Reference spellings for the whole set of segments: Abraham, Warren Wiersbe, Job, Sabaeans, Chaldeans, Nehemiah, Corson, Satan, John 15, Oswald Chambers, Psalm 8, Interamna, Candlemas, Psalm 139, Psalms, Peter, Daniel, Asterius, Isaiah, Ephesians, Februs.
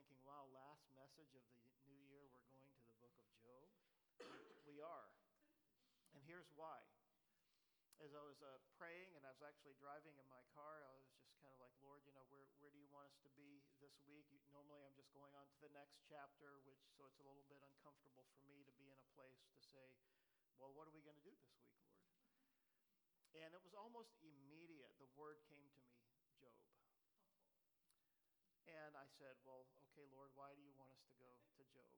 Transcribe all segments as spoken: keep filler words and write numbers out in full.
thinking, wow, last message of the new year, we're going to the book of Job. We are. And here's why. As I was uh, praying, and I was actually driving in my car, I was just kind of like, Lord, you know, where where do you want us to be this week? You, normally I'm just going on to the next chapter, which so it's a little bit uncomfortable for me to be in a place to say, well, what are we going to do this week, Lord? And it was almost immediate. The word came to me, Job. And I said, well, okay, Lord, why do you want us to go to Job?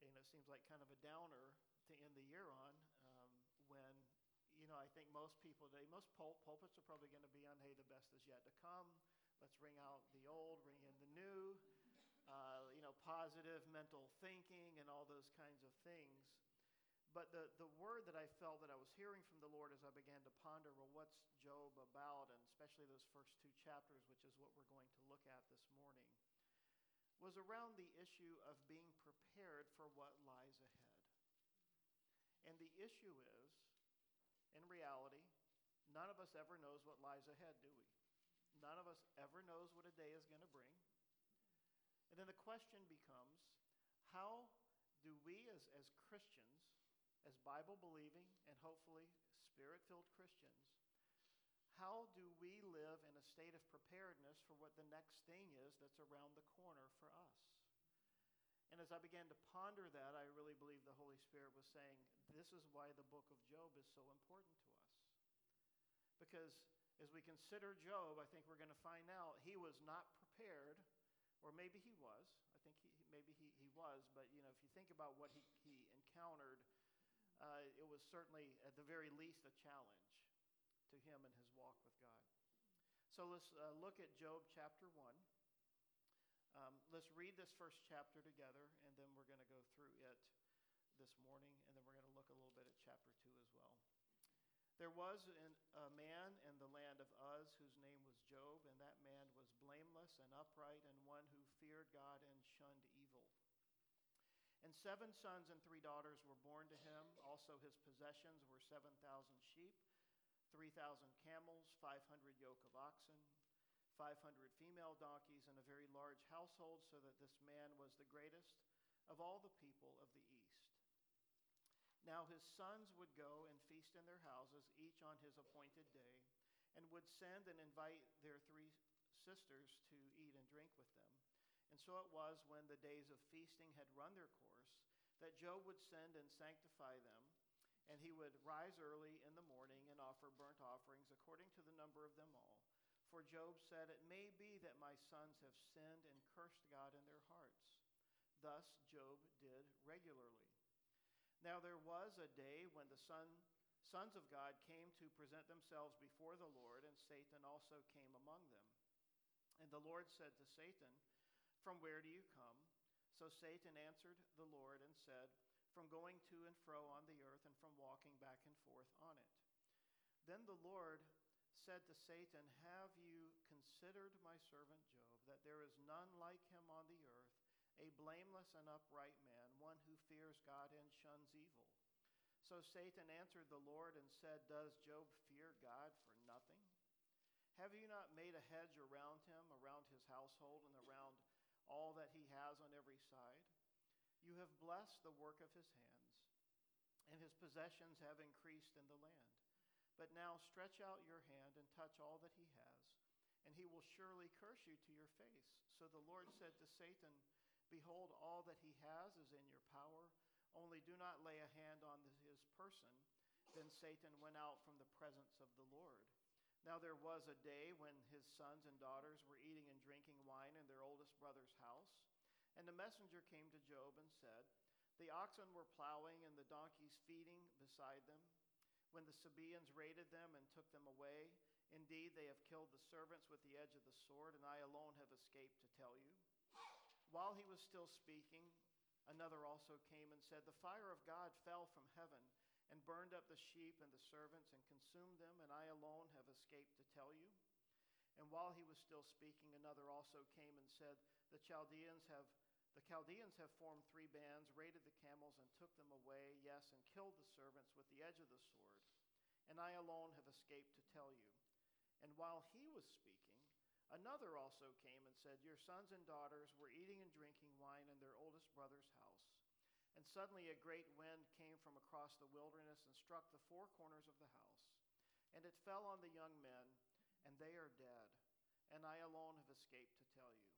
And it seems like kind of a downer to end the year on um, when, you know, I think most people today, most pul- pulpits are probably going to be on, hey, the best is yet to come. Let's ring out the old, ring in the new, uh, you know, positive mental thinking and all those kinds of things. But the, the word that I felt that I was hearing from the Lord as I began to ponder, well, what's Job about, and especially those first two chapters, which is what we're going to look at this morning, was around the issue of being prepared for what lies ahead. And the issue is, in reality, none of us ever knows what lies ahead, do we? None of us ever knows what a day is going to bring. And then the question becomes, how do we as, as Christians, as Bible-believing and hopefully Spirit-filled Christians, how do we live in a state of preparedness for what the next thing is that's around the corner for us? And as I began to ponder that, I really believe the Holy Spirit was saying, this is why the book of Job is so important to us. Because as we consider Job, I think we're going to find out he was not prepared. Or maybe he was. I think he, maybe he, he was. But, you know, if you think about what he, he encountered, Uh, it was certainly, at the very least, a challenge to him in his walk with God. So let's uh, look at Job chapter one. Um, let's read this first chapter together, and then we're going to go through it this morning, and then we're going to look a little bit at chapter two as well. There was an, a man in the land of Uz whose name was Job, and that man was blameless and upright and one who feared God and shunned evil. And seven sons and three daughters were born to him. Also his possessions were seven thousand sheep, three thousand camels, five hundred yoke of oxen, five hundred female donkeys, and a very large household, so that this man was the greatest of all the people of the east. Now his sons would go and feast in their houses, each on his appointed day, and would send and invite their three sisters to eat and drink with them. And so it was when the days of feasting had run their course that Job would send and sanctify them, and he would rise early in the morning and offer burnt offerings according to the number of them all. For Job said, "It may be that my sons have sinned and cursed God in their hearts." Thus Job did regularly. Now there was a day when the son, sons of God came to present themselves before the Lord, and Satan also came among them. And the Lord said to Satan, "From where do you come?" So Satan answered the Lord and said, "From going to and fro on the earth and from walking back and forth on it." Then the Lord said to Satan, "Have you considered my servant Job, that there is none like him on the earth, a blameless and upright man, one who fears God and shuns evil?" So Satan answered the Lord and said, "Does Job fear God for nothing? Have you not made a hedge around him, around his household, and around all that he has on every side? You have blessed the work of his hands, and his possessions have increased in the land. But now stretch out your hand and touch all that he has, and he will surely curse you to your face." So the Lord said to Satan, "Behold, all that he has is in your power. Only do not lay a hand on his person." Then Satan went out from the presence of the Lord. Now there was a day when his sons and daughters were eating and drinking wine in their oldest brother's house. And the messenger came to Job and said, "The oxen were plowing and the donkeys feeding beside them, when the Sabaeans raided them and took them away. Indeed, they have killed the servants with the edge of the sword, and I alone have escaped to tell you." While he was still speaking, another also came and said, "The fire of God fell from heaven and burned up the sheep and the servants and consumed them, and I alone have escaped to tell you." And while he was still speaking, another also came and said, "The Chaldeans have the Chaldeans have formed three bands, raided the camels and took them away, yes, and killed the servants with the edge of the sword, and I alone have escaped to tell you." And while he was speaking, Another also came and said, your sons and daughters were eating and drinking wine in their oldest brother's house. And suddenly a great wind came from across the wilderness and struck the four corners of the house. And it fell on the young men, and they are dead. And I alone have escaped to tell you.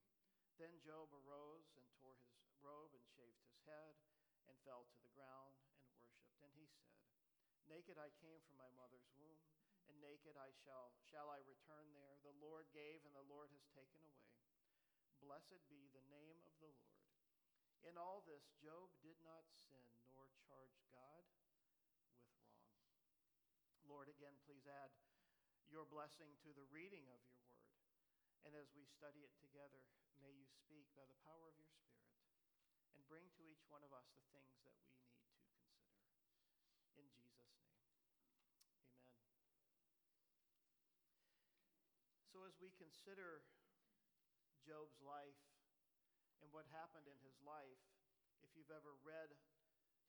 Then Job arose and tore his robe and shaved his head and fell to the ground and worshipped. And he said, naked I came from my mother's womb, and naked I shall, shall I return there. The Lord gave, and the Lord has taken away. Blessed be the name of the Lord. In all this, Job did not sin nor charge God with wrong. Lord, again, please add your blessing to the reading of your word. And as we study it together, may you speak by the power of your Spirit and bring to each one of us the things that we need to consider. In Jesus' name, amen. So as we consider Job's life and what happened in his life, if you've ever read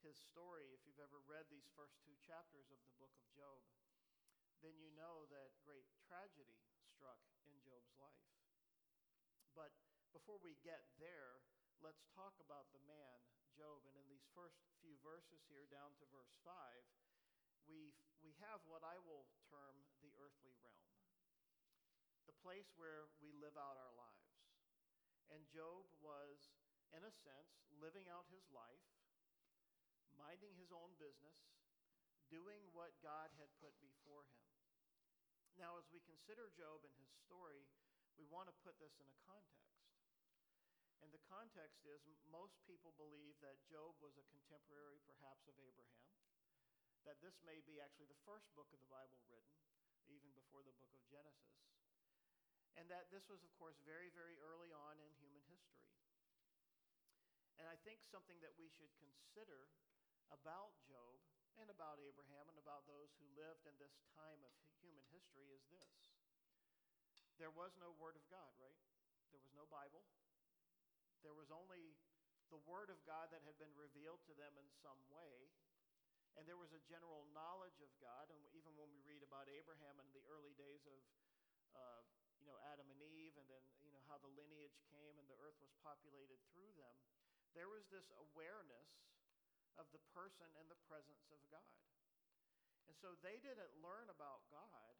his story, if you've ever read these first two chapters of the book of Job, then you know that great tragedy struck in Job's life. But before we get there, let's talk about the man, Job. And in these first few verses here, down to verse five, we we have what I will term the earthly realm, the place where we live out our lives. And Job was, in a sense, living out his life, minding his own business, doing what God had put before him. Now, as we consider Job and his story, we want to put this in a context. And the context is most people believe that Job was a contemporary, perhaps, of Abraham, that this may be actually the first book of the Bible written, even before the book of Genesis, and that this was, of course, very, very early on in human history. And I think something that we should consider about Job and about Abraham and about those who lived in this time of human history is this. There was no Word of God, right? There was no Bible. There was only the Word of God that had been revealed to them in some way. And there was a general knowledge of God. And even when we read about Abraham in the early days of uh, you know, Adam and Eve, and then, you know, how the lineage came and the earth was populated through them, there was this awareness of the person and the presence of God. And so they didn't learn about God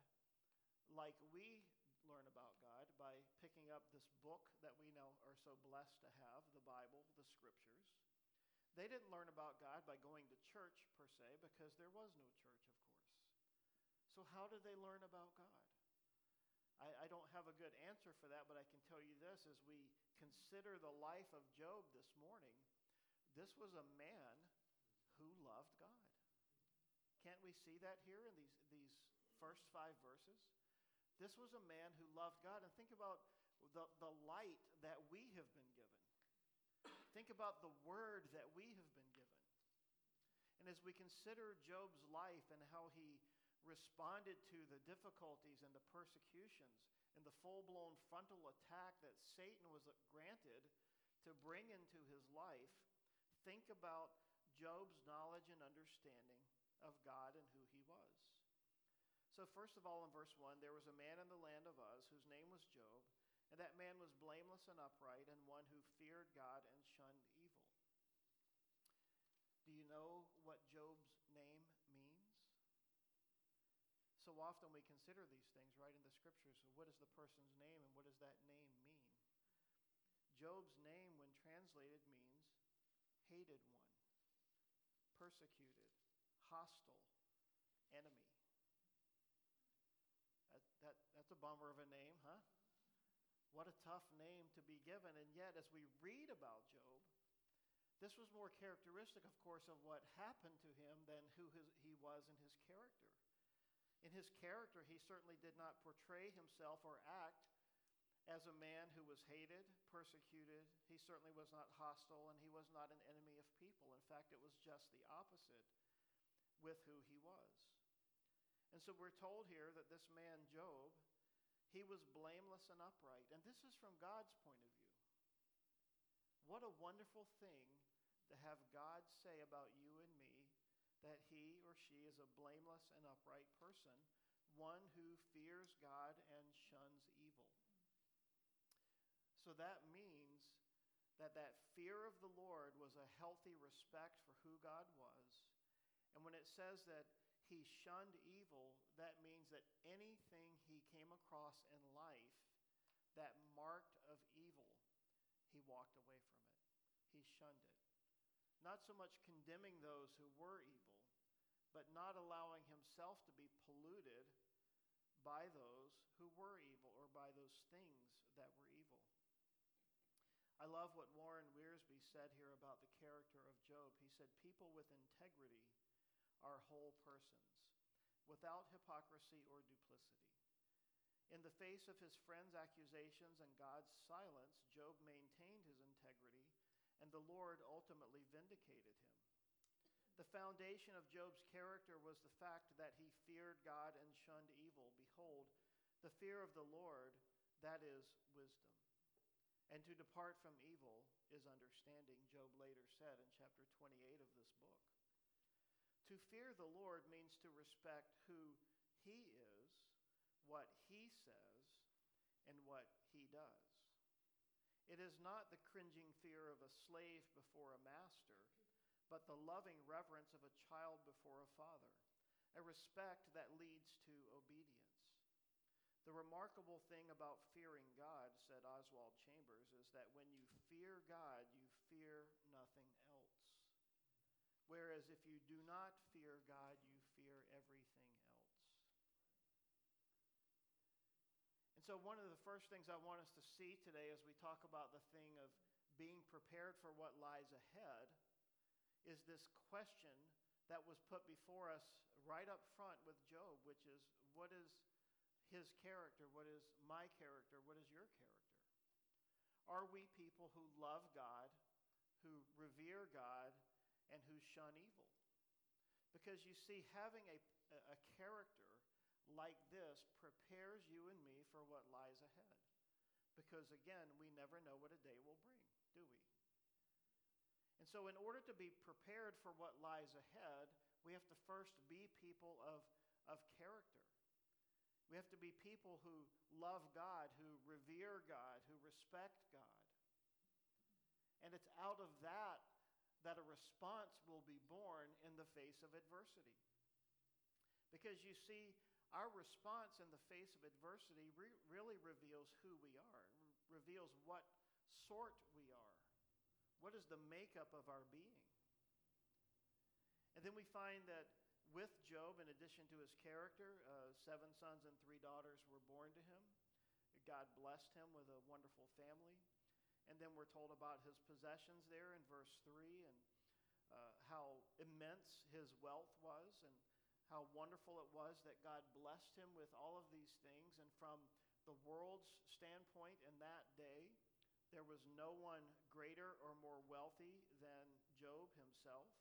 like we learn about God by picking up this book that we now are so blessed to have, the Bible, the scriptures. They didn't learn about God by going to church, per se, because there was no church, of course. So how did they learn about God? I, I don't have a good answer for that, but I can tell you this. As we consider the life of Job this morning, this was a man who loved God. Can't we see that here in these, these first five verses? This was a man who loved God. And think about the, the light that we have been given. Think about the word that we have been given. And as we consider Job's life and how he responded to the difficulties and the persecutions and the full-blown frontal attack that Satan was granted to bring into his life, think about Job's knowledge and understanding of God and who he was. So first of all, in verse one, there was a man in the land of Uz whose name was Job, and that man was blameless and upright and one who feared God and shunned evil. Do you know what Job's name means? So often we consider these things right in the scriptures. So what is the person's name and what does that name mean? Job's name, when translated, means hated one, persecuted, hostile, enemy. That, that, that's a bummer of a name, huh? What a tough name to be given. And yet, as we read about Job, this was more characteristic, of course, of what happened to him than who his, he was in his character. In his character, he certainly did not portray himself or act as a man who was hated, persecuted. He certainly was not hostile, and he was not an enemy of people. In fact, it was just the opposite with who he was. And so we're told here that this man, Job, he was blameless and upright. And this is from God's point of view. What a wonderful thing to have God say about you and me that he or she is a blameless and upright person, one who fears God and shuns evil. So that means that that fear of the Lord was a healthy respect for who God was. And when it says that he shunned evil, that means that anything he came across in life that marked of evil, he walked away from it. He shunned it. Not so much condemning those who were evil, but not allowing himself to be polluted by those who were evil or by those things that were evil. I love what Warren Wiersbe said here about the character of Job. He said, people with integrity are whole persons, without hypocrisy or duplicity. In the face of his friends' accusations and God's silence, Job maintained his integrity, and the Lord ultimately vindicated him. The foundation of Job's character was the fact that he feared God and shunned evil. Behold, the fear of the Lord, that is wisdom. And to depart from evil is understanding, Job later said in chapter twenty-eight of this book. To fear the Lord means to respect who he is, what he says, and what he does. It is not the cringing fear of a slave before a master, but the loving reverence of a child before a father, a respect that leads to obedience. The remarkable thing about fearing God, said Oswald Chambers, is that when you fear God, you fear nothing else. Whereas if you do not fear God, you fear everything else. And so one of the first things I want us to see today as we talk about the thing of being prepared for what lies ahead is this question that was put before us right up front with Job, which is, what is his character? What is my character? What is your character? Are we people who love God, who revere God, and who shun evil? Because you see, having a, a character like this prepares you and me for what lies ahead. Because again, we never know what a day will bring, do we? And so in order to be prepared for what lies ahead, we have to first be people of, of character. We have to be people who love God, who revere God, who respect God. And it's out of that that a response will be born in the face of adversity. Because you see, our response in the face of adversity re- really reveals who we are, re- reveals what sort we are. What is the makeup of our being? And then we find that with Job, in addition to his character, uh, seven sons and three daughters were born to him. God blessed him with a wonderful family. And then we're told about his possessions there in verse three and uh, how immense his wealth was and how wonderful it was that God blessed him with all of these things. And from the world's standpoint in that day, there was no one greater or more wealthy than Job himself.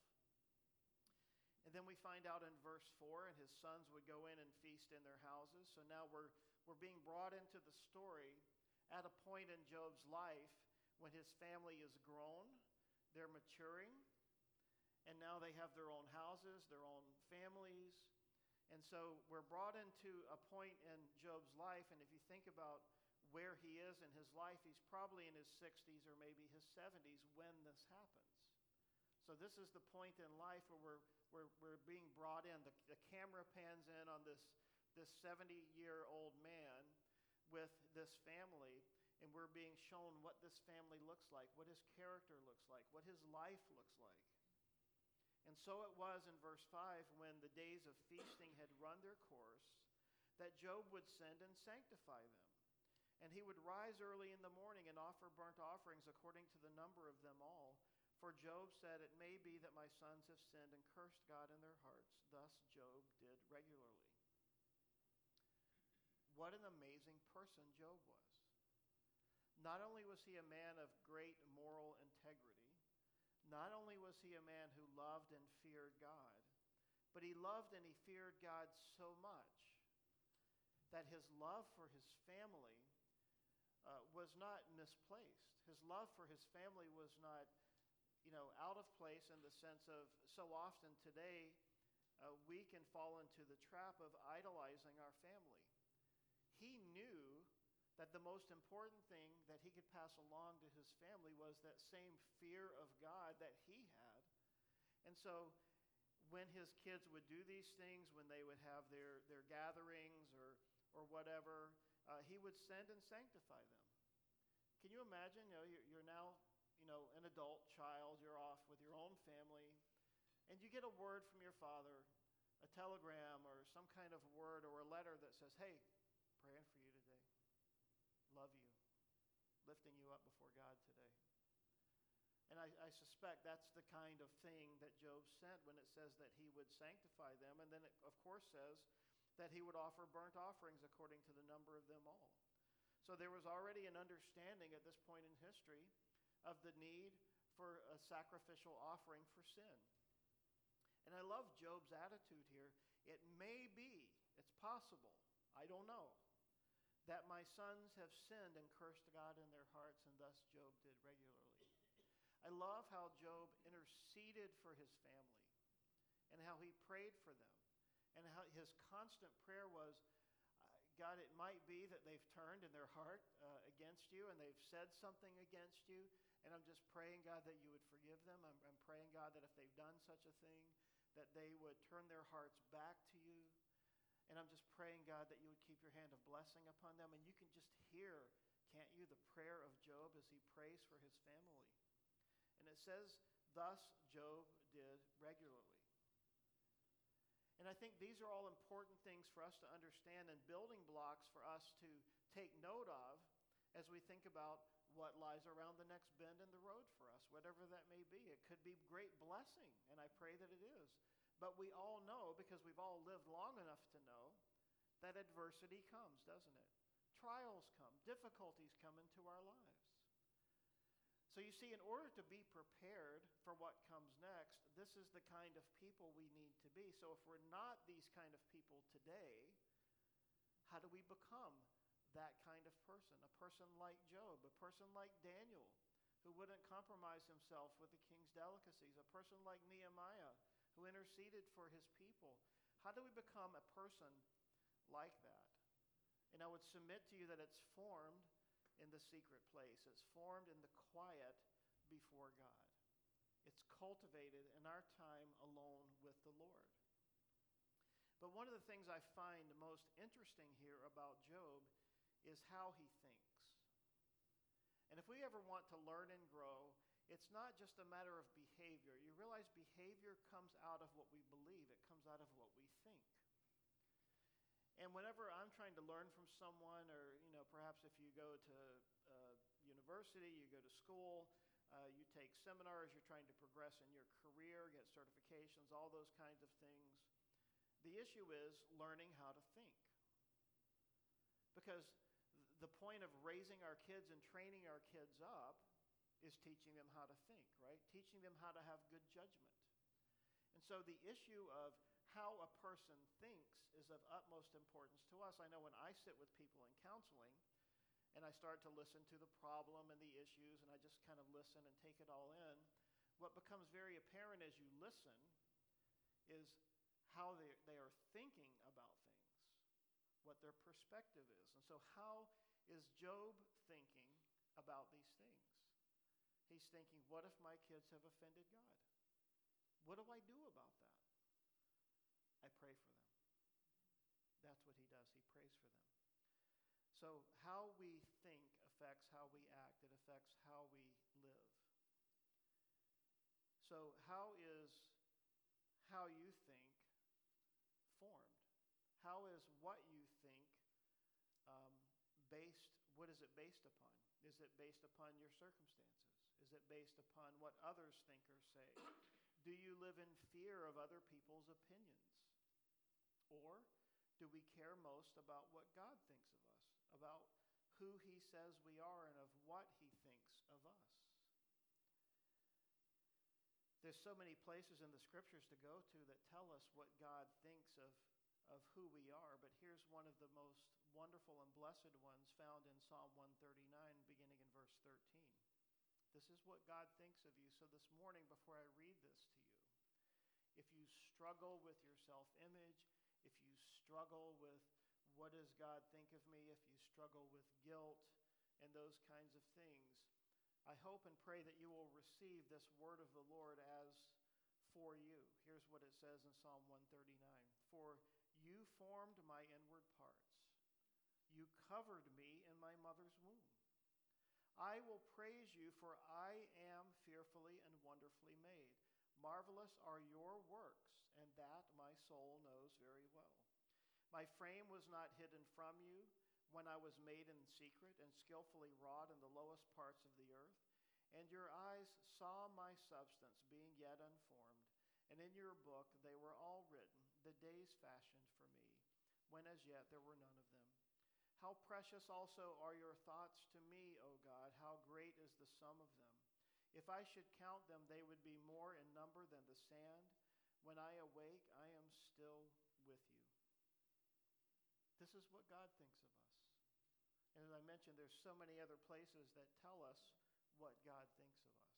And then we find out in verse four, and his sons would go in and feast in their houses. So now we're we're being brought into the story at a point in Job's life when his family is grown, they're maturing, and now they have their own houses, their own families. And so we're brought into a point in Job's life, and if you think about where he is in his life, he's probably in his sixties or maybe his seventies when this happens. So this is the point in life where we're We're, we're being brought in. The, the camera pans in on this this seventy-year-old man with this family, and we're being shown what this family looks like, what his character looks like, what his life looks like. And so it was in verse five, when the days of feasting had run their course, that Job would send and sanctify them. And he would rise early in the morning and offer burnt offerings according to the number of them all. For Job said, it may be that my sons have sinned and cursed God in their hearts. Thus Job did regularly. What an amazing person Job was. Not only was he a man of great moral integrity, not only was he a man who loved and feared God, but he loved and he feared God so much that his love for his family uh, was not misplaced. His love for his family was not you know, out of place in the sense of so often today uh, we can fall into the trap of idolizing our family. He knew that the most important thing that he could pass along to his family was that same fear of God that he had. And so when his kids would do these things, when they would have their, their gatherings or or whatever, uh, he would send and sanctify them. Can you imagine? You know, you're, you're now, you know, an adult child. You're off with your own family, and you get a word from your father, a telegram or some kind of word or a letter that says, "Hey, praying for you today. Love you. Lifting you up before God today." And I, I suspect that's the kind of thing that Job sent when it says that he would sanctify them. And then it, of course, says that he would offer burnt offerings according to the number of them all. So there was already an understanding at this point in history of the need for a sacrificial offering for sin. And I love Job's attitude here. It may be, it's possible, I don't know, that my sons have sinned and cursed God in their hearts, and thus Job did regularly. I love how Job interceded for his family and how he prayed for them, and how his constant prayer was, God, it might be that they've turned in their heart uh, against you and they've said something against you, and I'm just praying, God, that you would forgive them. I'm, I'm praying, God, that if they've done such a thing, that they would turn their hearts back to you. And I'm just praying, God, that you would keep your hand of blessing upon them. And you can just hear, can't you, the prayer of Job as he prays for his family. And it says, thus Job did regularly. And I think these are all important things for us to understand and building blocks for us to take note of as we think about what lies around the next bend in the road for us, whatever that may be. It could be great blessing, and I pray that it is. But we all know, because we've all lived long enough to know, that adversity comes, doesn't it? Trials come, difficulties come into our lives. So you see, in order to be prepared for what comes next, this is the kind of people we need to be. So if we're not these kind of people today, how do we become that kind of person? A person like Job, a person like Daniel, who wouldn't compromise himself with the king's delicacies, a person like Nehemiah, who interceded for his people. How do we become a person like that? And I would submit to you that it's formed in the secret place. It's formed in the quiet before God. It's cultivated in our time alone with the Lord. But one of the things I find most interesting here about Job is how he thinks. And if we ever want to learn and grow, it's not just a matter of behavior. You realize behavior comes out of what we believe. It comes out of what we think. And whenever I'm trying to learn from someone, or, you know, perhaps if you go to uh, university, you go to school, uh, you take seminars, you're trying to progress in your career, get certifications, all those kinds of things. The issue is learning how to think. Because the point of raising our kids and training our kids up is teaching them how to think, right? Teaching them how to have good judgment. And so the issue of how a person thinks is of utmost importance to us. I know when I sit with people in counseling and I start to listen to the problem and the issues, and I just kind of listen and take it all in, what becomes very apparent as you listen is how they, they are thinking about things, what their perspective is. And so how is Job thinking about these things? He's thinking, what if my kids have offended God? What do I do about that? I pray for them. That's what he does. He prays for them. So how we think affects how we act. It affects how we live. So how is how you think formed? How is what you think um, based? What is it based upon? Is it based upon your circumstances? Is it based upon what others think or say? Do you live in fear of other people's opinions? Or do we care most about what God thinks of us, about who he says we are and of what he thinks of us? There's so many places in the scriptures to go to that tell us what God thinks of, of who we are, but here's one of the most wonderful and blessed ones found in Psalm one thirty-nine, beginning in verse thirteen. This is what God thinks of you. So this morning, before I read this to you, if you struggle with your self-image, if you struggle with what does God think of me, if you struggle with guilt and those kinds of things, I hope and pray that you will receive this word of the Lord as for you. Here's what it says in Psalm one thirty-nine. For you formed my inward parts. You covered me in my mother's womb. I will praise you, for I am fearfully and wonderfully made. Marvelous are your works, and that my soul knows very well. My frame was not hidden from you when I was made in secret and skillfully wrought in the lowest parts of the earth. And your eyes saw my substance being yet unformed, and in your book they were all written, the days fashioned for me, when as yet there were none of them. How precious also are your thoughts to me, O God, how great is the sum of them. If I should count them, they would be more in number than the sand. When I awake, I am still with you. This is what God thinks of us. And as I mentioned, there's so many other places that tell us what God thinks of us.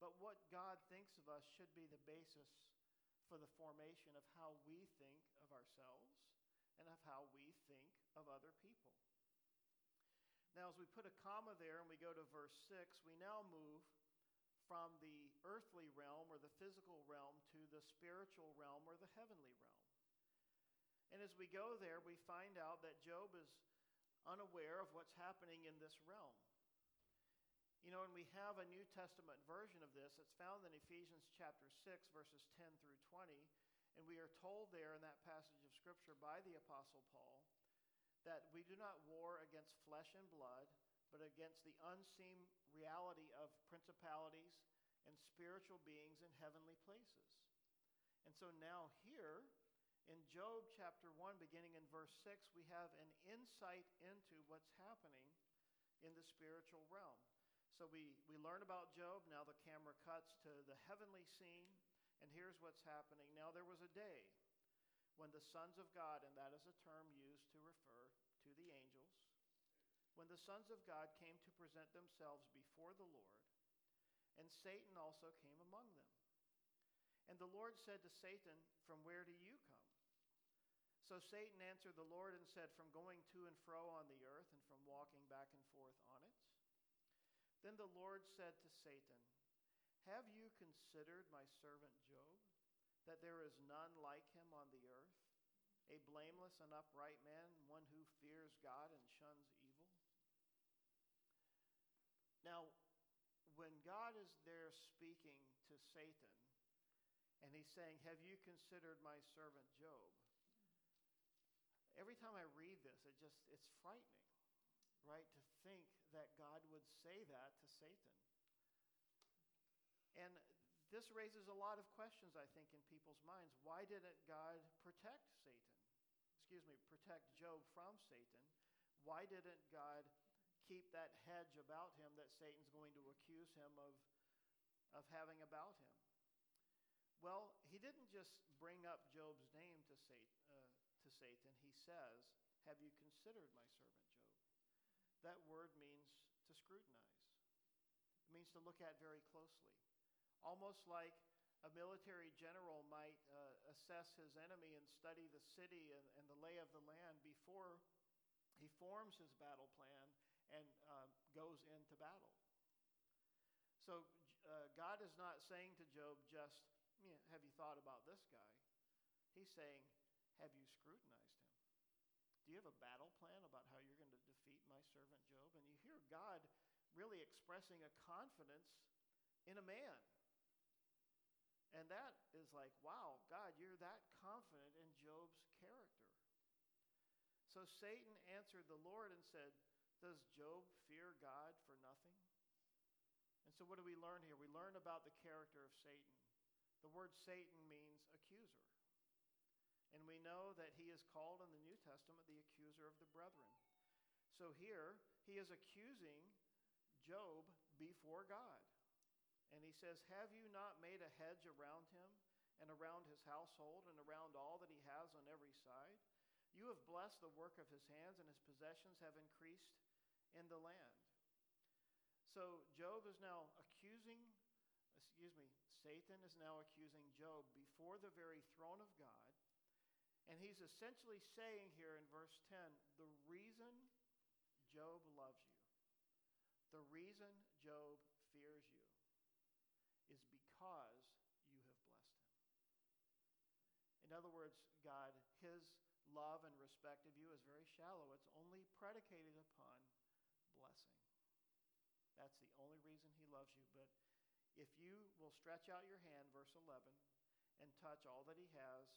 But what God thinks of us should be the basis for the formation of how we think of ourselves and of how we think of other people. Now, as we put a comma there and we go to verse six, we now move from the earthly realm or the physical realm to the spiritual realm or the heavenly realm. And as we go there, we find out that Job is unaware of what's happening in this realm. You know, and we have a New Testament version of this. It's found in Ephesians chapter six, verses ten through twenty. And we are told there in that passage of Scripture by the Apostle Paul that we do not war against flesh and blood, but against the unseen reality of principalities and spiritual beings in heavenly places. And so now here, in Job chapter one, beginning in verse six, we have an insight into what's happening in the spiritual realm. So we, we learn about Job. Now the camera cuts to the heavenly scene. And here's what's happening. Now there was a day when the sons of God, and that is a term used to refer to the angels, when the sons of God came to present themselves before the Lord, and Satan also came among them. And the Lord said to Satan, from where do you come? So Satan answered the Lord and said, from going to and fro on the earth and from walking back and forth on it. Then the Lord said to Satan, have you considered my servant Job, that there is none like him on the earth, a blameless and upright man, one who fears God and shuns evil? Now, when God is there speaking to Satan, and he's saying, have you considered my servant Job? Every time I read this, it just, it's frightening, right, to think that God would say that to Satan. And this raises a lot of questions, I think, in people's minds. Why didn't God protect Satan? Excuse me, protect Job from Satan? Why didn't God keep that hedge about him that Satan's going to accuse him of, of having about him? Well, he didn't just bring up Job's name to Satan, uh, to Satan. He says, have you considered my servant Job? That word means to scrutinize. It means to look at very closely. Almost like a military general might uh, assess his enemy and study the city and, and the lay of the land before he forms his battle plan and uh, goes into battle. So uh, God is not saying to Job just, you know, have you thought about this guy? He's saying, have you scrutinized him? Do you have a battle plan about how you're going to defeat my servant Job? And you hear God really expressing a confidence in a man. And that is like, wow, God, you're that confident in Job's character. So Satan answered the Lord and said, does Job fear God for nothing? And so what do we learn here? We learn about the character of Satan. The word Satan means accuser. And we know that he is called in the New Testament the accuser of the brethren. So here, he is accusing Job before God. And he says, have you not made a hedge around him and around his household and around all that he has on every side? You have blessed the work of his hands, and his possessions have increased in the land. So Job is now accusing, excuse me, Satan is now accusing Job before the very throne of God. And he's essentially saying here in verse ten, the reason Job loves you, the reason Job fears you, is because you have blessed him. In other words, God, his love and respect of you is very shallow. It's only predicated upon blessing. That's the only reason he loves you. But if you will stretch out your hand, verse eleven, and touch all that he has,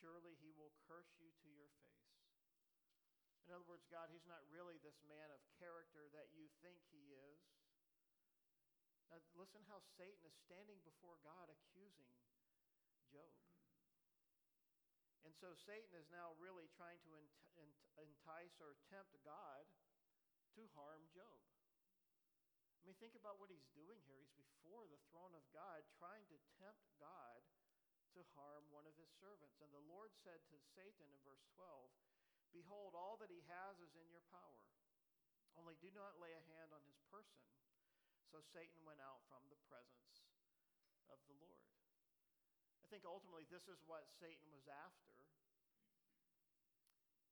surely he will curse you to your face. In other words, God, he's not really this man of character that you think he is. Now, listen how Satan is standing before God accusing Job. And so Satan is now really trying to entice or tempt God to harm Job. I mean, think about what he's doing here. He's before the throne of God, trying to tempt God to harm one of his servants. And the Lord said to Satan in verse twelve, "Behold, all that he has is in your power. Only do not lay a hand on his person." So Satan went out from the presence of the Lord. I think ultimately this is what Satan was after.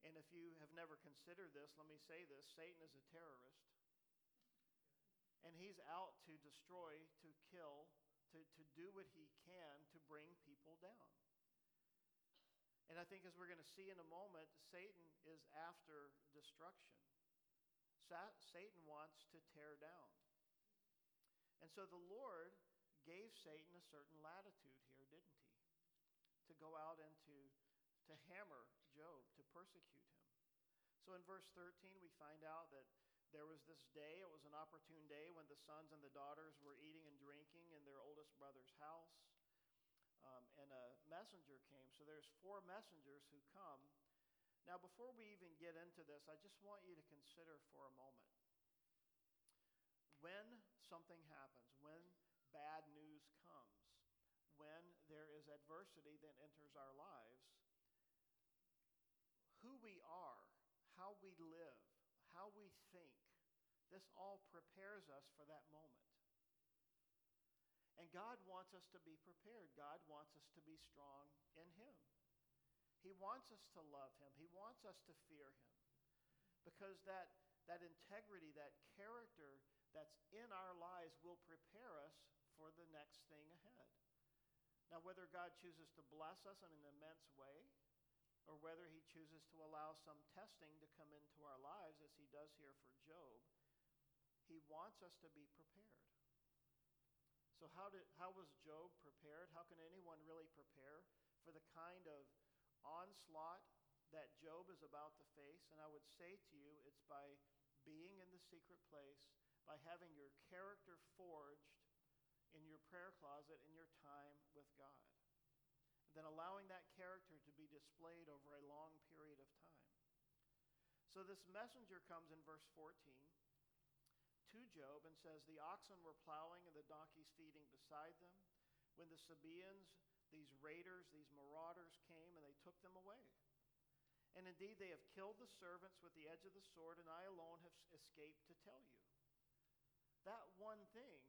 And if you have never considered this, let me say this. Satan is a terrorist. And he's out to destroy, to kill, to, to do what he can to bring people down. And I think as we're going to see in a moment, Satan is after destruction. Sa- Satan wants to tear down. And so the Lord gave Satan a certain latitude here, didn't he? To go out and to, to hammer Job, to persecute him. So in verse thirteen, we find out that there was this day, it was an opportune day, when the sons and the daughters were eating and drinking in their oldest brother's house. Um, and a messenger came. So there's four messengers who come. Now, before we even get into this, I just want you to consider for a moment. When something happens, when bad news comes, when there is adversity that enters our lives, who we are, how we live, how we think, this all prepares us for that moment. And God wants us to be prepared. God wants us to be strong in him. He wants us to love him. He wants us to fear him. Because that, that integrity, that character that's in our lives will prepare us for the next thing ahead. Now, whether God chooses to bless us in an immense way, or whether he chooses to allow some testing to come into our lives, as he does here for Job, he wants us to be prepared. So how did how was Job prepared? How can anyone really prepare for the kind of onslaught that Job is about to face? And I would say to you, it's by being in the secret place, by having your character forged in your prayer closet, in your time with God. And then allowing that character to be displayed over a long period of time. So this messenger comes in verse fourteen to Job and says, "The oxen were plowing and the donkeys feeding beside them, when the Sabaeans, these raiders, these marauders came and they took them away. And indeed they have killed the servants with the edge of the sword, and I alone have escaped to tell you." That one thing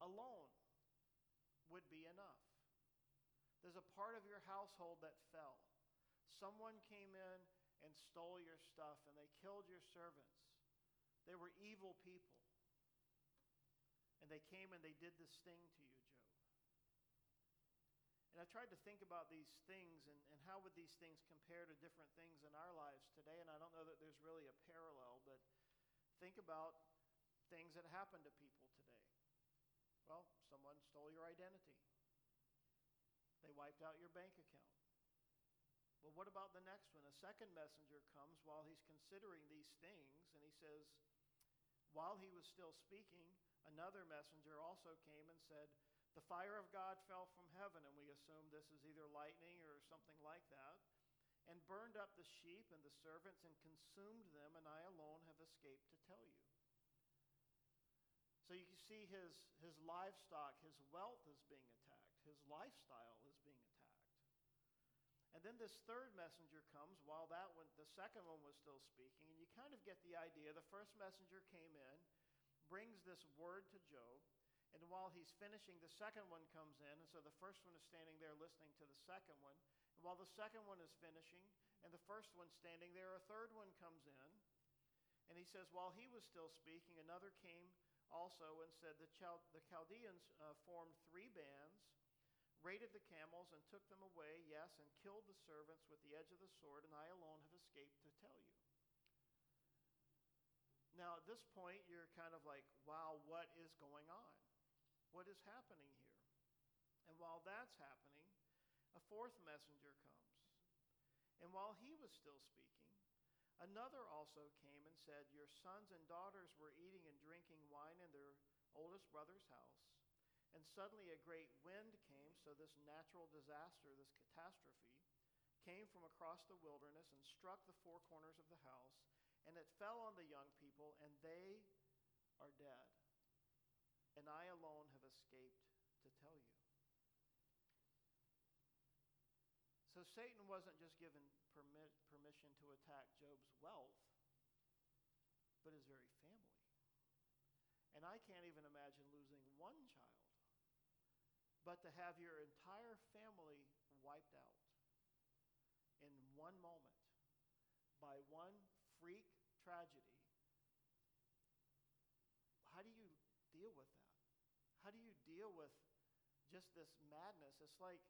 alone would be enough. There's a part of your household that fell. Someone came in and stole your stuff, and they killed your servants. They were evil people. And they came and they did this thing to you, Job. And I tried to think about these things and, and how would these things compare to different things in our lives today, and I don't know that there's really a parallel, but think about things that happen to people today. Well, someone stole your identity. They wiped out your bank account. Well, what about the next one? A second messenger comes while he's considering these things, and he says, while he was still speaking, another messenger also came and said, "The fire of God fell from heaven," and we assume this is either lightning or something like that, "and burned up the sheep and the servants and consumed them, and I alone have escaped to tell you." So you can see his, his livestock, his wealth is being attacked. His lifestyle is being attacked. And then this third messenger comes while that one, the second one was still speaking. And you kind of get the idea. The first messenger came in, brings this word to Job. And while he's finishing, the second one comes in. And so the first one is standing there listening to the second one. And while the second one is finishing and the first one's standing there, a third one comes in. And he says, while he was still speaking, another came also and said, the, Chal- the Chaldeans uh, formed three bands, raided the camels and took them away, yes, and killed the servants with the edge of the sword, and I alone have escaped to tell you. Now, at this point, you're kind of like, wow, what is going on? What is happening here? And while that's happening, a fourth messenger comes. And while he was still speaking, another also came and said, your sons and daughters were eating and drinking wine in their oldest brother's house. And suddenly a great wind came, so this natural disaster, this catastrophe, came from across the wilderness and struck the four corners of the house, and it fell on the young people, and they are dead. And I alone have escaped to tell you. So Satan wasn't just given permit, permission to attack Job's wealth, but his very family. And I can't even imagine losing one child, but to have your entire family wiped out in one moment by one freak tragedy. How do you deal with that? How do you deal with just this madness? It's like,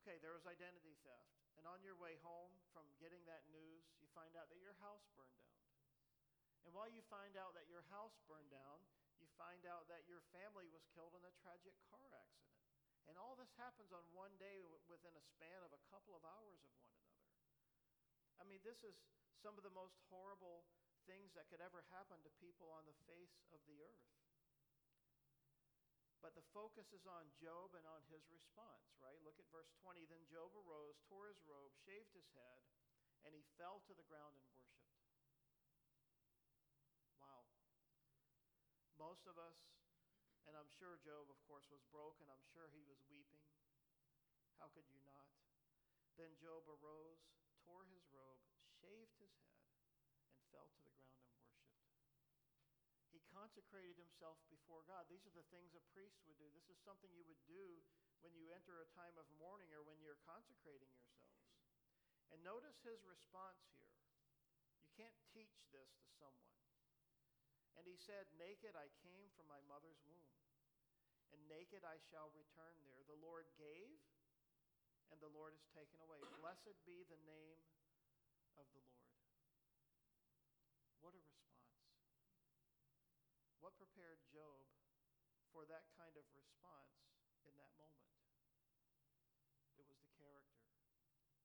okay, there was identity theft. And on your way home from getting that news, you find out that your house burned down. And while you find out that your house burned down, you find out that your family was killed in a tragic car accident. And all this happens on one day within a span of a couple of hours of one another. I mean, this is some of the most horrible things that could ever happen to people on the face of the earth. But the focus is on Job and on his response, right? Look at verse twenty. Then Job arose, tore his robe, shaved his head, and he fell to the ground and worshiped. Wow. Most of us, and I'm sure Job, of course, was broken. I'm sure he was weeping. How could you not? Then Job arose, tore his robe, shaved his head, and fell to the ground and worshiped. He consecrated himself before God. These are the things a priest would do. This is something you would do when you enter a time of mourning or when you're consecrating yourselves. And notice his response here. You can't teach this to someone. And he said, naked I came from my mother's womb, and naked I shall return there. The Lord gave, and the Lord is taken away. Blessed be the name of the Lord. What a response. What prepared Job for that kind of response in that moment? It was the character.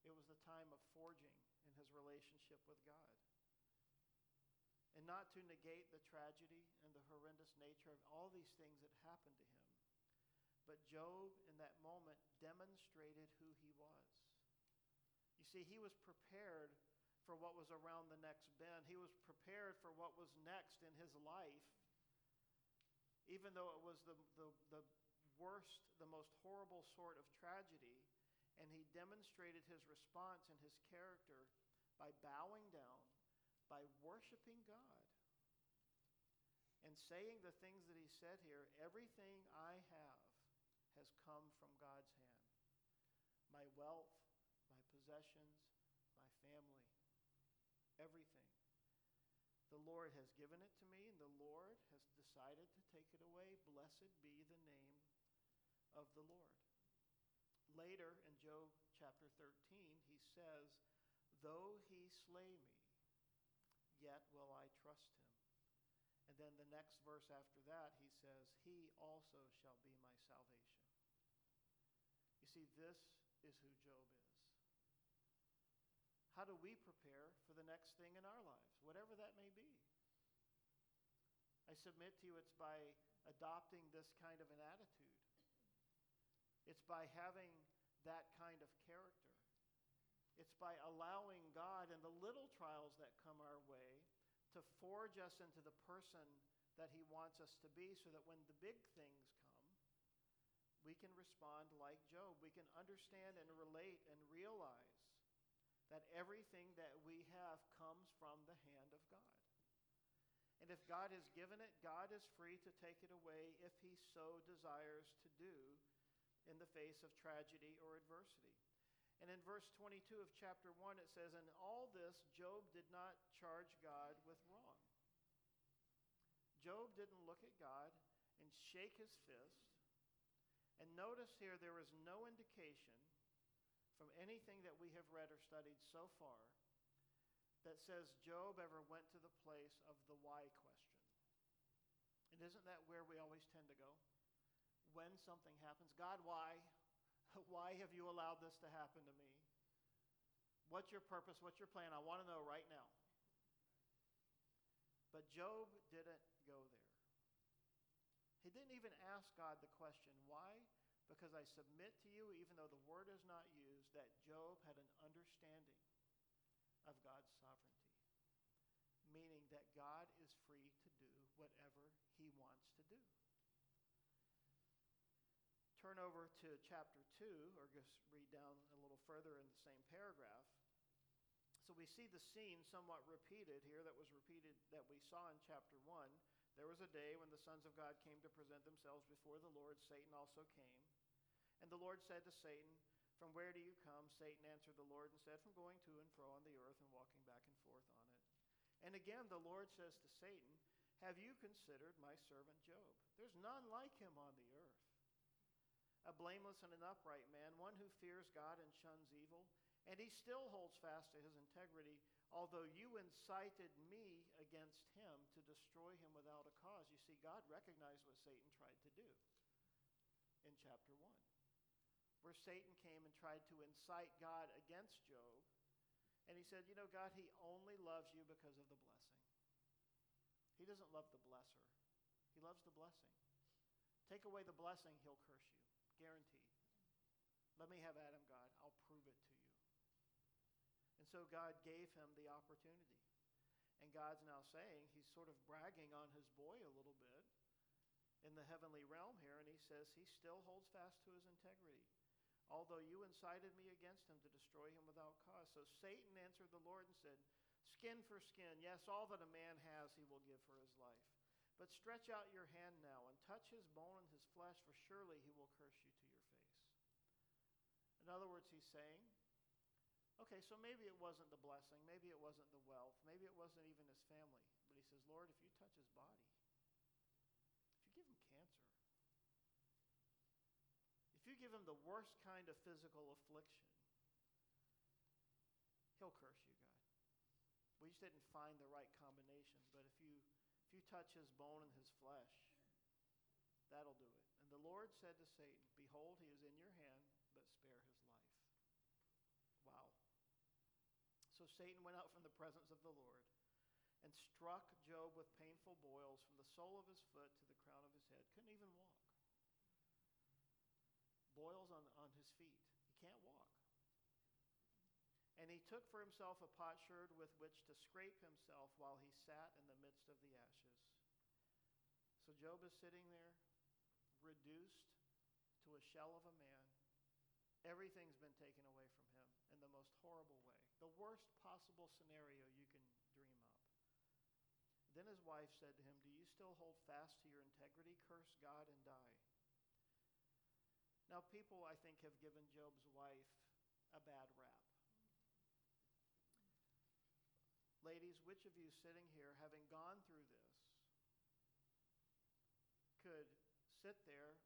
It was the time of forging in his relationship with God. And not to negate the tragedy and the horrendous nature of all these things that happened to him, but Job in that moment demonstrated who he was. You see, he was prepared for what was around the next bend. He was prepared for what was next in his life, even though it was the, the, the worst, the most horrible sort of tragedy, and he demonstrated his response and his character by bowing down, by worshiping God, and saying the things that he said here. Everything I have has come from God's hand. My wealth, my possessions, my family, everything. The Lord has given it to me, and the Lord has decided to take it away. Blessed be the name of the Lord. Later in Job chapter thirteen, he says, though he slay me, yet will I trust him. And then the next verse after that, he says, he also shall be my salvation. You see, this is who Job is. How do we prepare for the next thing in our lives, whatever that may be? I submit to you it's by adopting this kind of an attitude. It's by having that kind of character. It's by allowing God and the little trials that come our way to forge us into the person that he wants us to be, so that when the big things come, we can respond like Job. We can understand and relate and realize that everything that we have comes from the hand of God. And if God has given it, God is free to take it away if he so desires to do in the face of tragedy or adversity. And in verse twenty-two of chapter one, it says, "In all this, Job did not charge God with wrong." Job didn't look at God and shake his fist. And notice here, there is no indication from anything that we have read or studied so far that says Job ever went to the place of the why question. And isn't that where we always tend to go? When something happens, God, why? Why have you allowed this to happen to me? What's your purpose? What's your plan? I want to know right now. But Job didn't go there. He didn't even ask God the question, why? Because I submit to you, even though the word is not used, that Job had an understanding of God's sovereignty, meaning that God is free to do whatever he wants to do. Turn over to chapter two, or just read down a little further in the same paragraph. So we see the scene somewhat repeated here that was repeated that we saw in chapter one. There was a day when the sons of God came to present themselves before the Lord. Satan also came. And the Lord said to Satan, "From where do you come?" Satan answered the Lord and said, "From going to and fro on the earth and walking back and forth on it." And again, the Lord says to Satan, "Have you considered my servant Job? There's none like him on the earth. A blameless and an upright man, one who fears God and shuns evil, and he still holds fast to his integrity, although you incited me against him to destroy him without a cause." You see, God recognized what Satan tried to do in chapter one, where Satan came and tried to incite God against Job, and he said, you know, God, he only loves you because of the blessing. He doesn't love the blesser. He loves the blessing. Take away the blessing, he'll curse you. Guaranteed. Let me have Adam, God. I'll prove it to you. And so God gave him the opportunity. And God's now saying, he's sort of bragging on his boy a little bit in the heavenly realm here. And he says he still holds fast to his integrity, although you incited me against him to destroy him without cause. So Satan answered the Lord and said, "Skin for skin. Yes, all that a man has he will give for his life. But stretch out your hand now and touch his bone and his flesh, for surely he will curse you to your face." In other words, he's saying, okay, so maybe it wasn't the blessing, maybe it wasn't the wealth, maybe it wasn't even his family. But he says, Lord, if you touch his body, if you give him cancer, if you give him the worst kind of physical affliction, he'll curse you, God. We just didn't find the right combination, but if you If you touch his bone and his flesh, that'll do it. And the Lord said to Satan, "Behold, he is in your hand, but spare his life." Wow. So Satan went out from the presence of the Lord and struck Job with painful boils from the sole of his foot to the crown of his head. Couldn't even walk. Boils on, on his feet. He can't walk. And he took for himself a potsherd with which to scrape himself while he sat in the midst of the ashes. So Job is sitting there, reduced to a shell of a man. Everything's been taken away from him in the most horrible way, the worst possible scenario you can dream up. Then his wife said to him, "Do you still hold fast to your integrity? Curse God and die." Now, people, I think, have given Job's wife a bad rap. Ladies, which of you sitting here, having gone through this, could sit there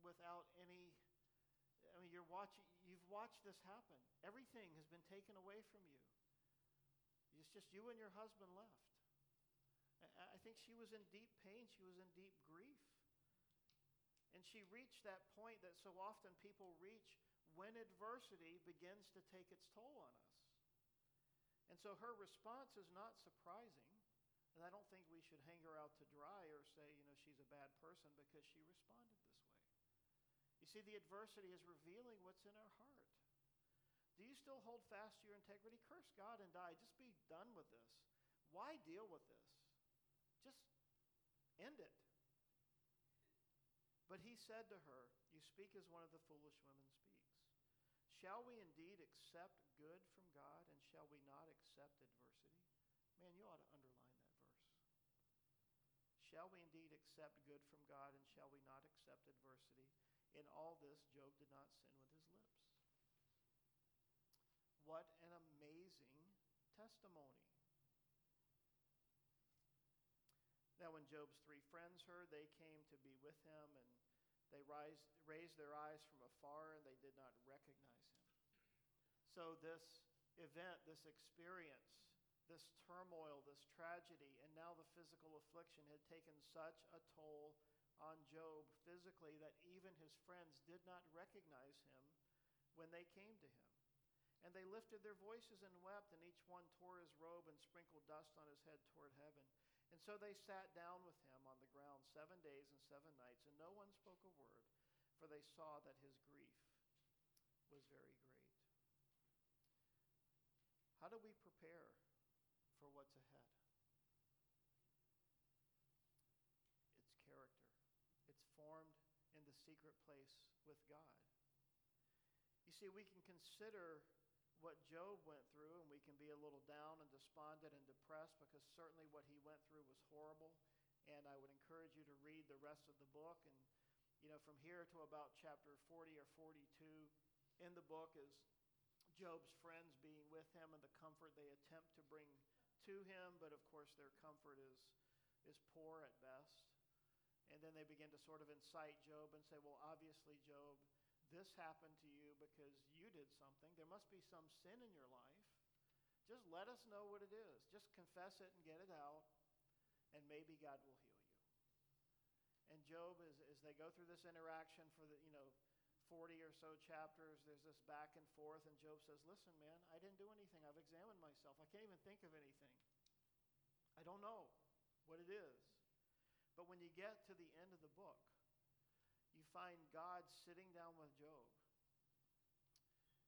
without any, I mean, you're watching, you've watched this happen. Everything has been taken away from you. It's just you and your husband left. I, I think she was in deep pain. She was in deep grief. And she reached that point that so often people reach when adversity begins to take its toll on us. And so her response is not surprising, and I don't think we should hang her out to dry or say, you know, she's a bad person because she responded this way. You see, the adversity is revealing what's in our heart. Do you still hold fast to your integrity? Curse God and die. Just be done with this. Why deal with this? Just end it. But he said to her, "You speak as one of the foolish women speaks. Shall we indeed accept good from God, and shall we not accept adversity?" Man, you ought to underline that verse. Shall we indeed accept good from God, and shall we not accept adversity? In all this, Job did not sin with his lips. What an amazing testimony. Now when Job's three friends heard, they came to be with him, and they rise, raised their eyes from afar, and they did not recognize him. So this event, this experience, this turmoil, this tragedy, and now the physical affliction had taken such a toll on Job physically that even his friends did not recognize him when they came to him. And they lifted their voices and wept, and each one tore his robe and sprinkled dust on his head toward heaven. And so they sat down with him on the ground seven days and seven nights, and no one spoke a word, for they saw that his grief was very great. How do we prepare for what's ahead? It's character. It's formed in the secret place with God. You see, we can consider what Job went through, and we can be a little down and despondent and depressed, because certainly what he went through was horrible. And I would encourage you to read the rest of the book. And, you know, from here to about chapter forty or forty-two in the book is Job's friends being with him and the comfort they attempt to bring to him. But of course, their comfort is is poor at best. And then they begin to sort of incite Job and say, well, obviously, Job, this happened to you because you did something. There must be some sin in your life. Just let us know what it is. Just confess it and get it out, and maybe God will heal you. And Job, as, as they go through this interaction for the, you know, forty or so chapters, there's this back and forth, and Job says, listen, man, I didn't do anything. I've examined myself. I can't even think of anything. I don't know what it is. But when you get to the end of the book, you find God sitting down with Job.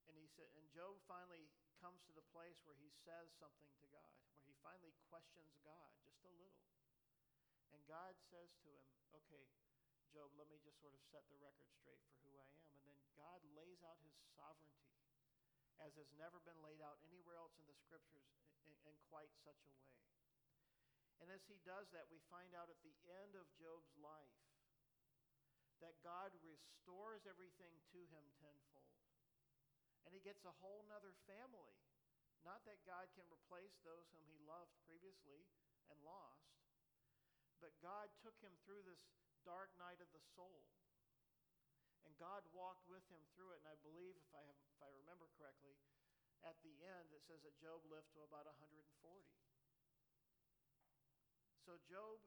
And he said, and Job finally comes to the place where he says something to God, where he finally questions God just a little. And God says to him, okay, Job, let me just sort of set the record straight for who I am. And then God lays out his sovereignty as has never been laid out anywhere else in the scriptures in, in quite such a way. And as he does that, we find out at the end of Job's life that God restores everything to him tenfold. And he gets a whole nother family. Not that God can replace those whom he loved previously and lost, but God took him through this dark night of the soul. And God walked with him through it. And I believe, if I have, if I remember correctly, at the end it says that Job lived to about one hundred forty. So Job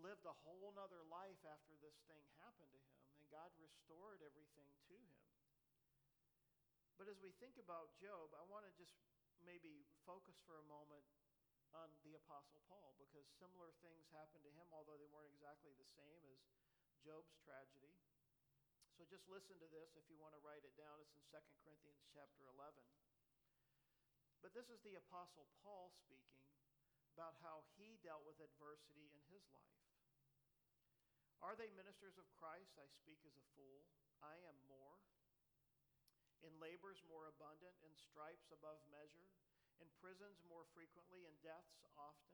lived a whole nother life after this thing happened to him, and God restored everything to him. But as we think about Job, I want to just maybe focus for a moment on the Apostle Paul, because similar things happened to him, although they weren't exactly the same as Job's tragedy. So just listen to this if you want to write it down. It's in Second Corinthians chapter eleven. But this is the Apostle Paul speaking about how he dealt with adversity in his life. Are they ministers of Christ? I speak as a fool. I am more. In labors more abundant, in stripes above measure, in prisons more frequently, in deaths often.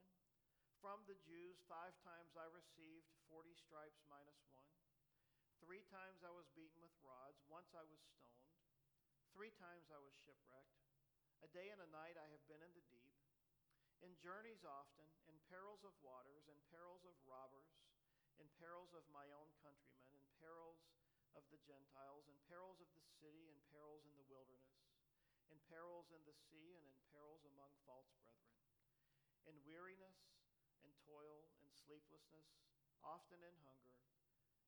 From the Jews five times I received forty stripes minus one. Three times I was beaten with rods. Once I was stoned. Three times I was shipwrecked. A day and a night I have been in the deep. In journeys often, in perils of waters, in perils of robbers, in perils of my own countrymen, in perils of the Gentiles, in perils of the city, in perils in the wilderness, in perils in the sea, and in perils among false brethren, in weariness, in toil, in sleeplessness, often in hunger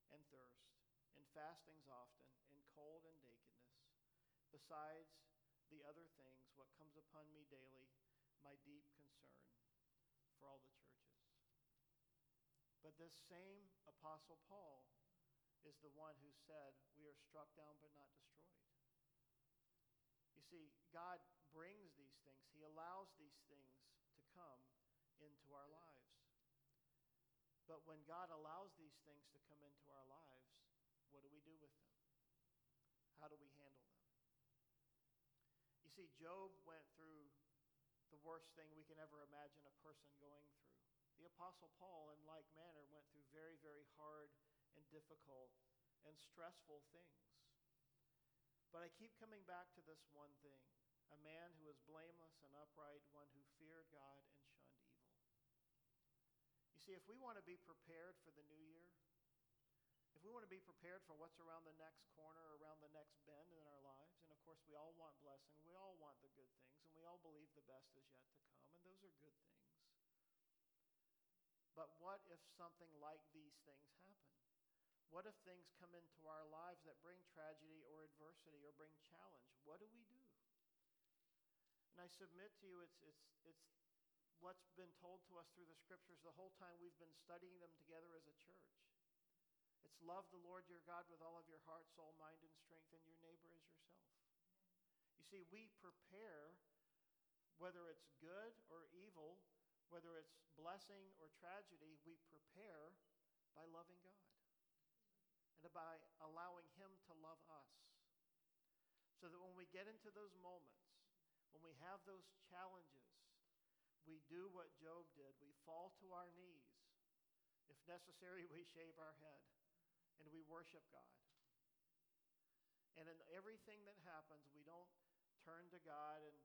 and thirst, in fastings often, in cold and nakedness, besides the other things, what comes upon me daily, my deep concern for all the churches. But this same Apostle Paul is the one who said, we are struck down but not destroyed. You see, God brings these things. He allows these things to come into our lives. But when God allows these things to come into our lives, what do we do with them? How do we handle them? You see, Job went through the worst thing we can ever imagine a person going through. the Apostle Paul, in like manner, went through very, very hard and difficult and stressful things. But I keep coming back to this one thing: a man who was blameless and upright, one who feared God and shunned evil. You see, if we want to be prepared for the new year, if we want to be prepared for what's around the next corner, around the next bend in our lives, and of course we all want blessing, we all want the good things, and we all believe the best is yet to come, and those are good things. But what if something like these things happen? What if things come into our lives that bring tragedy or adversity or bring challenge? What do we do? And I submit to you, it's it's it's what's been told to us through the scriptures the whole time we've been studying them together as a church. It's love the Lord your God with all of your heart, soul, mind, and strength, and your neighbor as yourself. You see, we prepare, whether it's good or evil, whether it's blessing or tragedy, we prepare by loving God and by allowing Him to love us. So that when we get into those moments, when we have those challenges, we do what Job did. We fall to our knees. If necessary, we shave our head. And we worship God. And in everything that happens, we don't turn to God and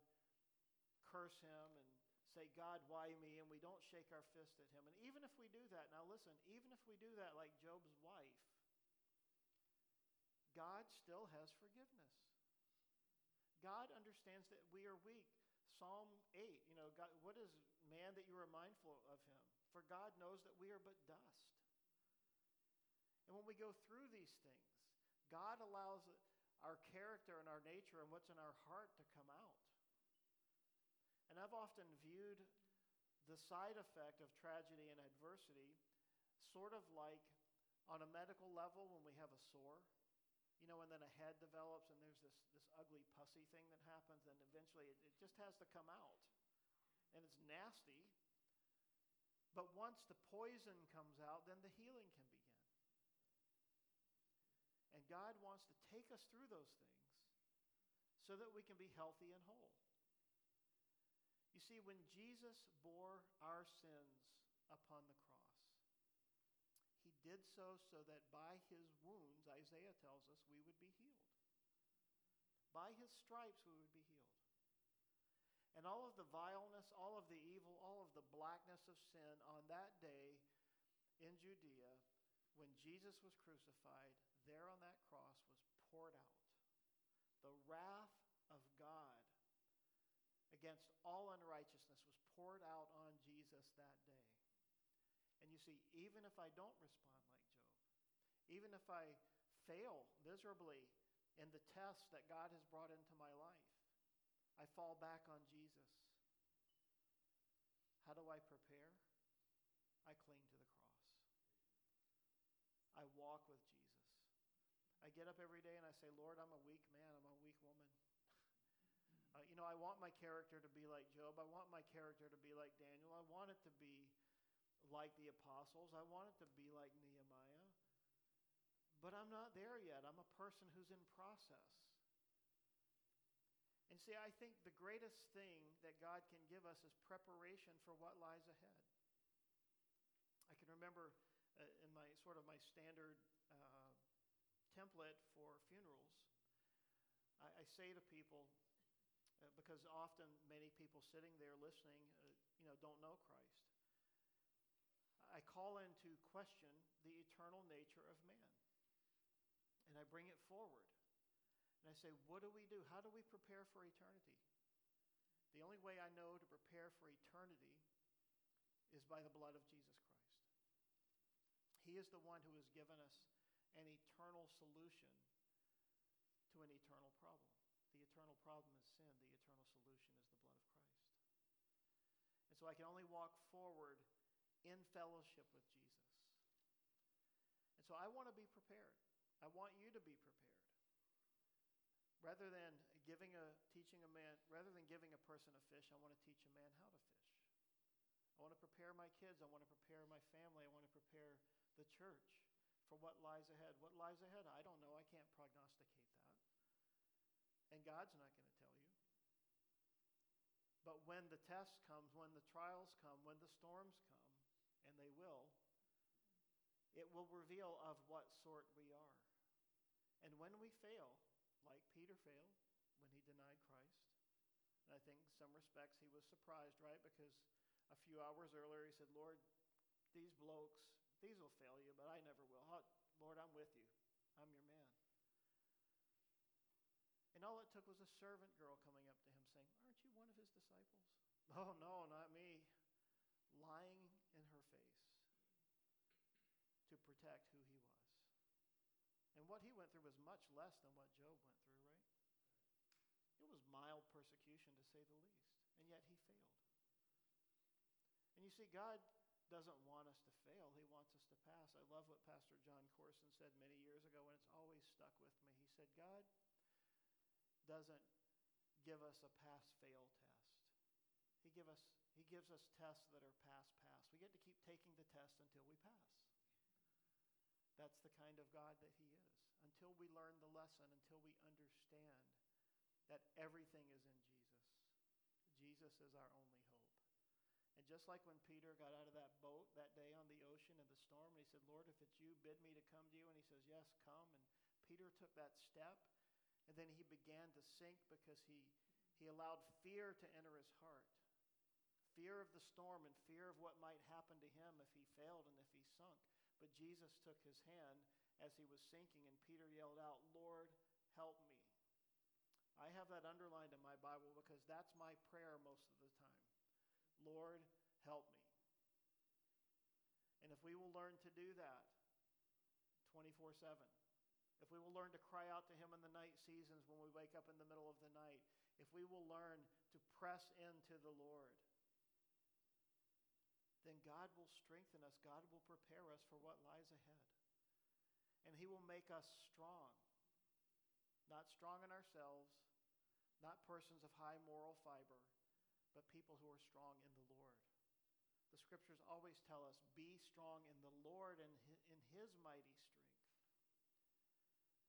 curse Him and say, God, why me? And we don't shake our fist at Him. And even if we do that, now listen, even if we do that like Job's wife, God still has forgiveness. God understands that we are weak. Psalm eight, you know, God, what is man that you are mindful of him? For God knows that we are but dust. And when we go through these things, God allows our character and our nature and what's in our heart to come out. And I've often viewed the side effect of tragedy and adversity sort of like on a medical level when we have a sore, you know, and then a head develops and there's this, this ugly pussy thing that happens, and eventually it, it just has to come out. And it's nasty. But once the poison comes out, then the healing can begin. And God wants to take us through those things so that we can be healthy and whole. You see, when Jesus bore our sins upon the cross, He did so so that by His wounds, Isaiah tells us, we would be healed. By His stripes, we would be healed. And all of the vileness, all of the evil, all of the blackness of sin on that day in Judea, when Jesus was crucified, there on that cross was poured out the wrath of God against all unrighteousness was poured out on Jesus that day. And you see, even if I don't respond like Job, even if I fail miserably in the tests that God has brought into my life, I fall back on Jesus. How do I prepare? I cling to the cross. I walk with Jesus. I get up every day and I say, Lord, I'm a weak man. I'm a weak woman. uh, you know, I want my character to be like Job. I want my character to be like Daniel. I want it to be like the apostles. I want it to be like Nehemiah. But I'm not there yet. I'm a person who's in process. And see, I think the greatest thing that God can give us is preparation for what lies ahead. I can remember Uh, in my sort of my standard uh, template for funerals, I, I say to people, uh, because often many people sitting there listening, uh, you know, don't know Christ. I call into question the eternal nature of man, and I bring it forward, and I say, what do we do? How do we prepare for eternity? The only way I know to prepare for eternity is by the blood of Jesus Christ. He is the one who has given us an eternal solution to an eternal problem. The eternal problem is sin. The eternal solution is the blood of Christ. And so I can only walk forward in fellowship with Jesus. And so I want to be prepared. I want you to be prepared. Rather than giving a teaching a man, rather than giving a person a fish, I want to teach a man how to fish. I want to prepare my kids. I want to prepare my family. I want to prepare the church for what lies ahead. What lies ahead? I don't know. I can't prognosticate that. And God's not going to tell you. But when the tests come, when the trials come, when the storms come, and they will, it will reveal of what sort we are. And when we fail, like Peter failed when he denied Christ, and I think in some respects he was surprised, right? Because a few hours earlier he said, Lord, these blokes, these will fail you, but I never will. Lord, I'm with you. I'm your man. And all it took was a servant girl coming up to him saying, aren't you one of his disciples? Oh, no, not me. Lying in her face to protect who he was. And what he went through was much less than what Job went through, right? It was mild persecution, to say the least. And yet he failed. And you see, God doesn't want us to fail. He wants us to pass. I love what Pastor John Corson said many years ago, and it's always stuck with me. He said, God doesn't give us a pass-fail test. He give us He gives us tests that are pass-pass. We get to keep taking the test until we pass. That's the kind of God that he is. Until we learn the lesson, until we understand that everything is in Jesus. Jesus is our only hope. And just like when Peter got out of that boat that day on the ocean in the storm, and he said, Lord, if it's you, bid me to come to you. And he says, yes, come. And Peter took that step. And then he began to sink because he, he allowed fear to enter his heart. Fear of the storm and fear of what might happen to him if he failed and if he sunk. But Jesus took his hand as he was sinking, and Peter yelled out, Lord, help me. I have that underlined in my Bible because that's my prayer most of the time. Lord, help me. And if we will learn to do that twenty-four seven, if we will learn to cry out to him in the night seasons when we wake up in the middle of the night, if we will learn to press into the Lord, then God will strengthen us. God will prepare us for what lies ahead. And he will make us strong. Not strong in ourselves, not persons of high moral fiber, but people who are strong in the Lord. The scriptures always tell us, be strong in the Lord and in his mighty strength.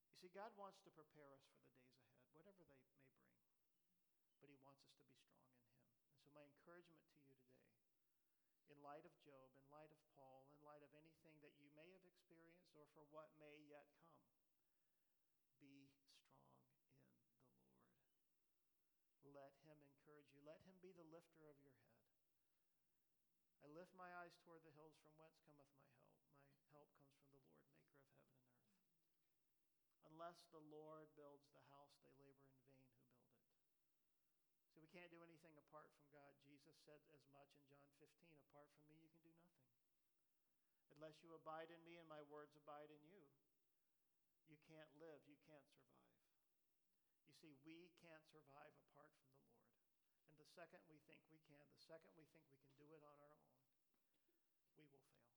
You see, God wants to prepare us for the days ahead, whatever they may bring. But he wants us to be strong in him. And so my encouragement to you today, in light of Job, in light of Paul, in light of anything that you may have experienced or for what may yet come, be strong in the Lord. Let him encourage you. Let him be the lifter of your head. I lift my eyes toward the hills from whence cometh my help. My help comes from the Lord, maker of heaven and earth. Unless the Lord builds the house, they labor in vain who build it. So we can't do anything apart from God. Jesus said as much in John fifteen, apart from me you can do nothing. Unless you abide in me and my words abide in you, you can't live, you can't survive. You see, we can't survive apart from the Lord. And the second we think we can, the second we think we can do it on our own, we will fail.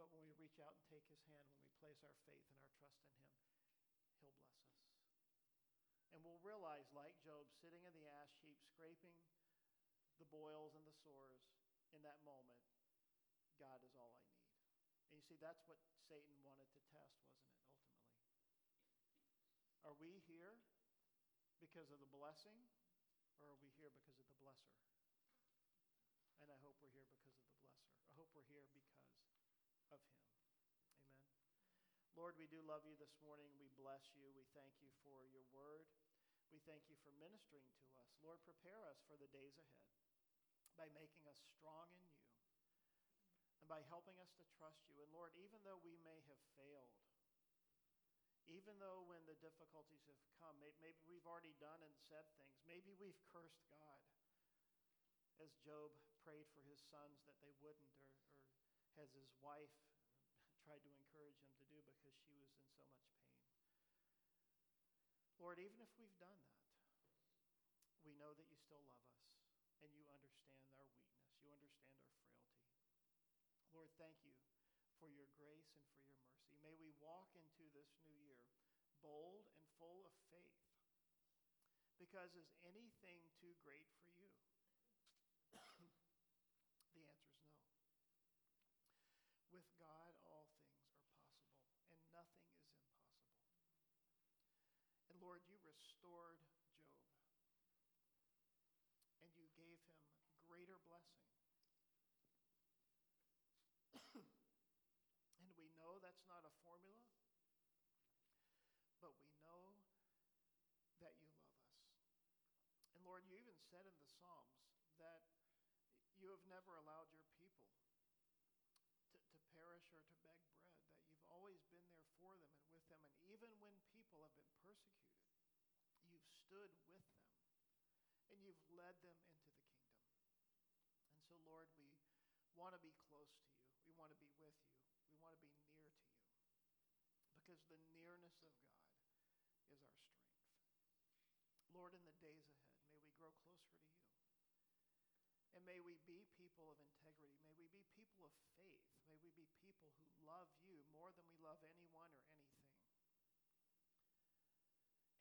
But when we reach out and take his hand, when we place our faith and our trust in him, he'll bless us. And we'll realize, like Job, sitting in the ash heap, scraping the boils and the sores, in that moment, God is all I need. And you see, that's what Satan wanted to test, wasn't it, ultimately? Are we here because of the blessing, or are we here because of the blesser? And I hope we're here because of the blesser. I hope we're here because of him. Amen. Lord, we do love you this morning. We bless you. We thank you for your word. We thank you for ministering to us. Lord, prepare us for the days ahead by making us strong in you and by helping us to trust you. And Lord, even though we may have failed, even though when the difficulties have come, maybe we've already done and said things, maybe we've cursed God as Job prayed for his sons that they wouldn't, or, or as his wife tried to encourage him to do because she was in so much pain. Lord, even if we've done that, we know that you still love us and you understand our weakness. You understand our frailty. Lord, thank you for your grace and for your mercy. May we walk into this new year bold and full of faith, because is anything too great for you? The answer is no. With God, all things are possible, and nothing is impossible. And Lord, you restored Job, and you gave him greater blessing said in the Psalms that you have never allowed your people to, to perish or to beg bread, that you've always been there for them and with them. And even when people have been persecuted, you've stood with them and you've led them into the kingdom. And so, Lord, we want to be close to you. We want to be with you. We want to be near to you, because the nearness of God is our strength. Lord, in the days ahead, may we grow closer to you. And may we be people of integrity. May we be people of faith. May we be people who love you more than we love anyone or anything.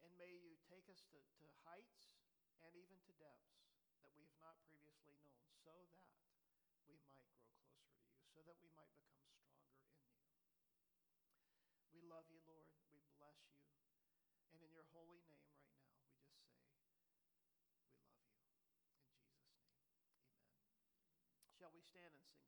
And may you take us to, to heights and even to depths that we have not previously known, so that we might grow closer to you, so that we might become stronger in you. We love you, Lord. We bless you. And in your holy name right now, we just say, we love you. In Jesus' name, amen. Shall we stand and sing?